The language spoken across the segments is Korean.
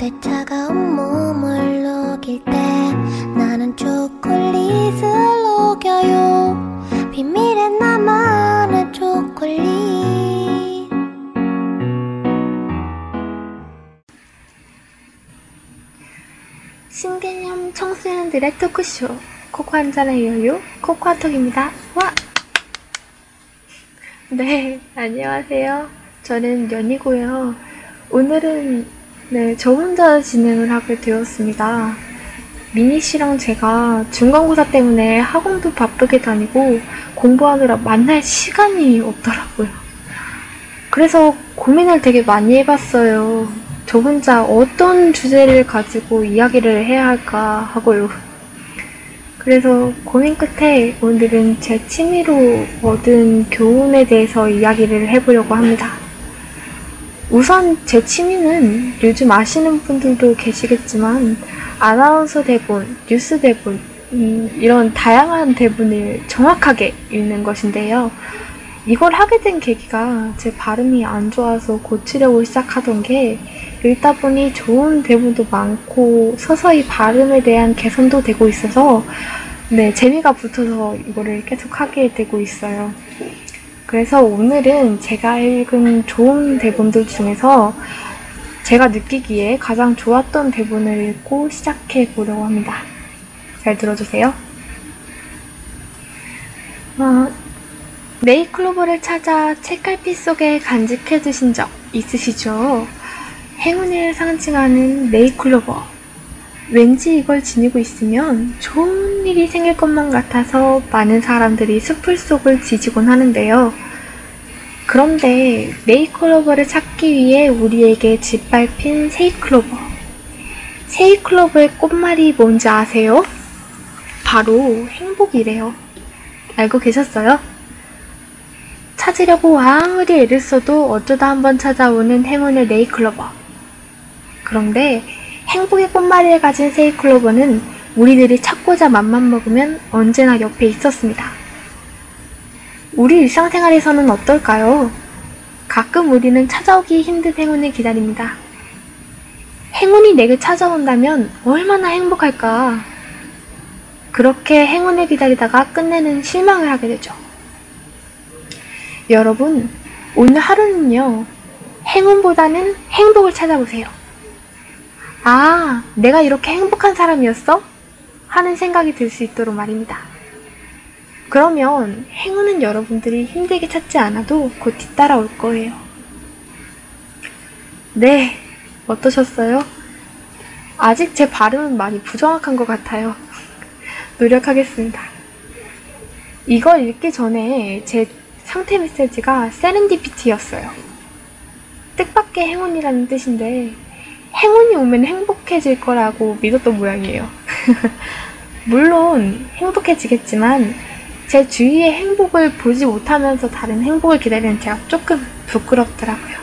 내 차가운 몸을 녹일 때 나는 초콜릿을 녹여요. 비밀의 나만의 초콜릿. 신개념 청소년들의 토크쇼 코코 한잔의 여유 코코아톡입니다. 와! 네, 안녕하세요. 저는 연이고요. 오늘은 저 혼자 진행을 하게 되었습니다. 미니씨랑 제가 중간고사 때문에 학원도 바쁘게 다니고 공부하느라 만날 시간이 없더라고요. 그래서 고민을 되게 많이 해봤어요. 저 혼자 어떤 주제를 가지고 이야기를 해야 할까 하고요. 그래서 고민 끝에 오늘은 제 취미로 얻은 교훈에 대해서 이야기를 해보려고 합니다. 우선 제 취미는 요즘 아시는 분들도 계시겠지만 아나운서 대본, 뉴스 대본 이런 다양한 대본을 정확하게 읽는 것인데요. 이걸 하게 된 계기가 제 발음이 안 좋아서 고치려고 시작하던 게 읽다 보니 좋은 대본도 많고 서서히 발음에 대한 개선도 되고 있어서 재미가 붙어서 이거를 계속 하게 되고 있어요. 그래서 오늘은 제가 읽은 좋은 대본들 중에서 제가 느끼기에 가장 좋았던 대본을 읽고 시작해 보려고 합니다. 잘 들어주세요. 네잎클로버를 찾아 책갈피 속에 간직해 두신 적 있으시죠? 행운을 상징하는 네잎클로버. 왠지 이걸 지니고 있으면 좋은 일이 생길 것만 같아서 많은 사람들이 숲을 속을 지지곤 하는데요. 그런데 네잎클로버를 찾기 위해 우리에게 짓밟힌 세잎클로버. 세잎클로버의 꽃말이 뭔지 아세요? 바로 행복이래요. 알고 계셨어요? 찾으려고 아무리 애를 써도 어쩌다 한번 찾아오는 행운의 네잎클로버. 그런데 행복의 꽃말을 가진 세잎클로버는 우리들이 찾고자 맘만 먹으면 언제나 옆에 있었습니다. 우리 일상생활에서는 어떨까요? 가끔 우리는 찾아오기 힘든 행운을 기다립니다. 행운이 내게 찾아온다면 얼마나 행복할까? 그렇게 행운을 기다리다가 끝내는 실망을 하게 되죠. 여러분, 오늘 하루는요, 행운보다는 행복을 찾아보세요. 아, 내가 이렇게 행복한 사람이었어? 하는 생각이 들 수 있도록 말입니다. 그러면 행운은 여러분들이 힘들게 찾지 않아도 곧 뒤따라올 거예요. 네, 어떠셨어요? 아직 제 발음은 많이 부정확한 것 같아요. 노력하겠습니다. 이걸 읽기 전에 제 상태 메시지가 세렌디피티였어요. 뜻밖의 행운이라는 뜻인데 행운이 오면 행복해질 거라고 믿었던 모양이에요. 물론 행복해지겠지만 제 주위의 행복을 보지 못하면서 다른 행복을 기다리는 제가 조금 부끄럽더라고요.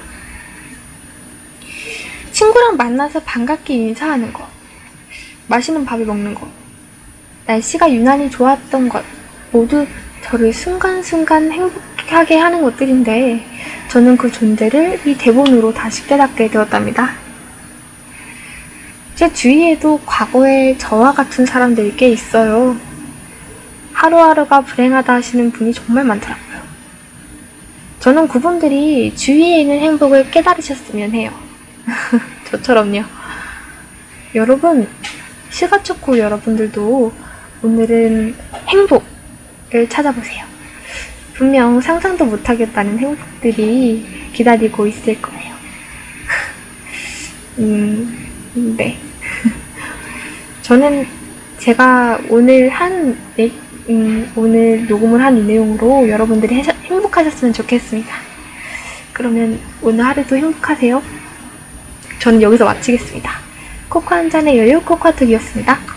친구랑 만나서 반갑게 인사하는 것, 맛있는 밥을 먹는 것, 날씨가 유난히 좋았던 것 모두 저를 순간순간 행복하게 하는 것들인데 저는 그 존재를 이 대본으로 다시 깨닫게 되었답니다. 제 주위에도 과거에 저와 같은 사람들이 꽤 있어요. 하루하루가 불행하다 하시는 분이 정말 많더라고요. 저는 그분들이 주위에 있는 행복을 깨달으셨으면 해요. 저처럼요. 여러분, 슈가초코 여러분들도 오늘은 행복을 찾아보세요. 분명 상상도 못하겠다는 행복들이 기다리고 있을 거예요. 네. 저는 제가 오늘 오늘 녹음을 한 내용으로 여러분들이 행복하셨으면 좋겠습니다. 그러면 오늘 하루도 행복하세요. 저는 여기서 마치겠습니다. 코코 한잔의 여유 코코아톡이었습니다.